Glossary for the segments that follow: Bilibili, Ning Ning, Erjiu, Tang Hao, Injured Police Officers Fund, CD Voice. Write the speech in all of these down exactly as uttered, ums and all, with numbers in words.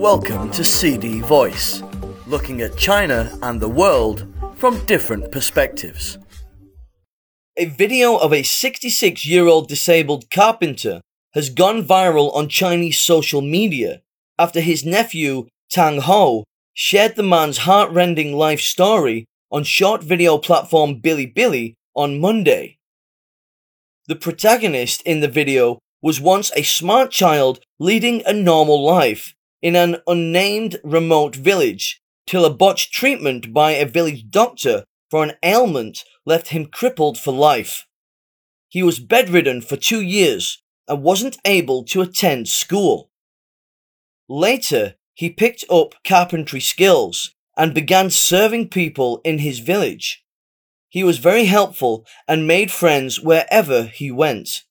Welcome to C D Voice, looking at China and the world from different perspectives. A video of a sixty-six-year-old disabled carpenter has gone viral on Chinese social media after his nephew, Tang Hao, shared the man's heartrending life story on short video platform Bilibili on Monday. The protagonist in the video was once a smart child leading a normal life in an unnamed remote village till a botched treatment by a village doctor for an ailment left him crippled for life. He was bedridden for two years and wasn't able to attend school. Later, he picked up carpentry skills and began serving people in his village. He was very helpful and made friends wherever he went.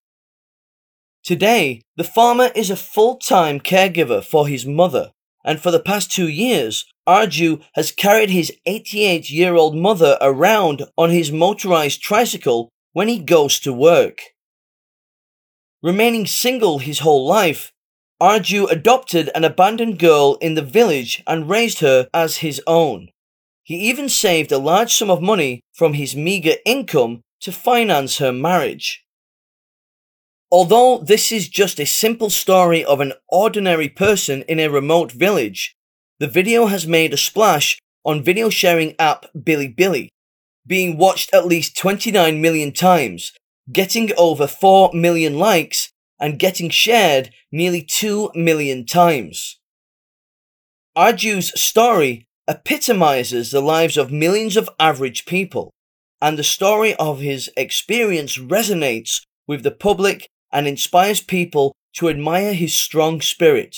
Today, the farmer is a full-time caregiver for his mother, and for the past two years, Erjiu has carried his eighty-eight-year-old mother around on his motorized tricycle when he goes to work. Remaining single his whole life, Erjiu adopted an abandoned girl in the village and raised her as his own. He even saved a large sum of money from his meager income to finance her marriage. Although this is just a simple story of an ordinary person in a remote village, the video has made a splash on video sharing app Bilibili, being watched at least twenty-nine million times, getting over four million likes and getting shared nearly two million times. Erjiu's story epitomizes the lives of millions of average people, and the story of his experience resonates with the public and inspires people to admire his strong spirit,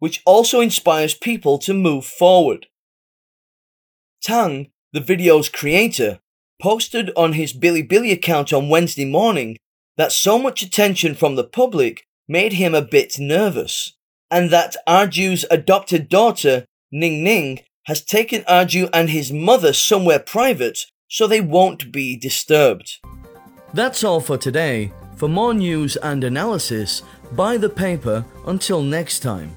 which also inspires people to move forward. Tang, the video's creator, posted on his Bilibili account on Wednesday morning that so much attention from the public made him a bit nervous, and that Erjiu's adopted daughter, Ning Ning, has taken Erjiu and his mother somewhere private so they won't be disturbed. That's all for today. For more news and analysis, buy the paper. Until next time.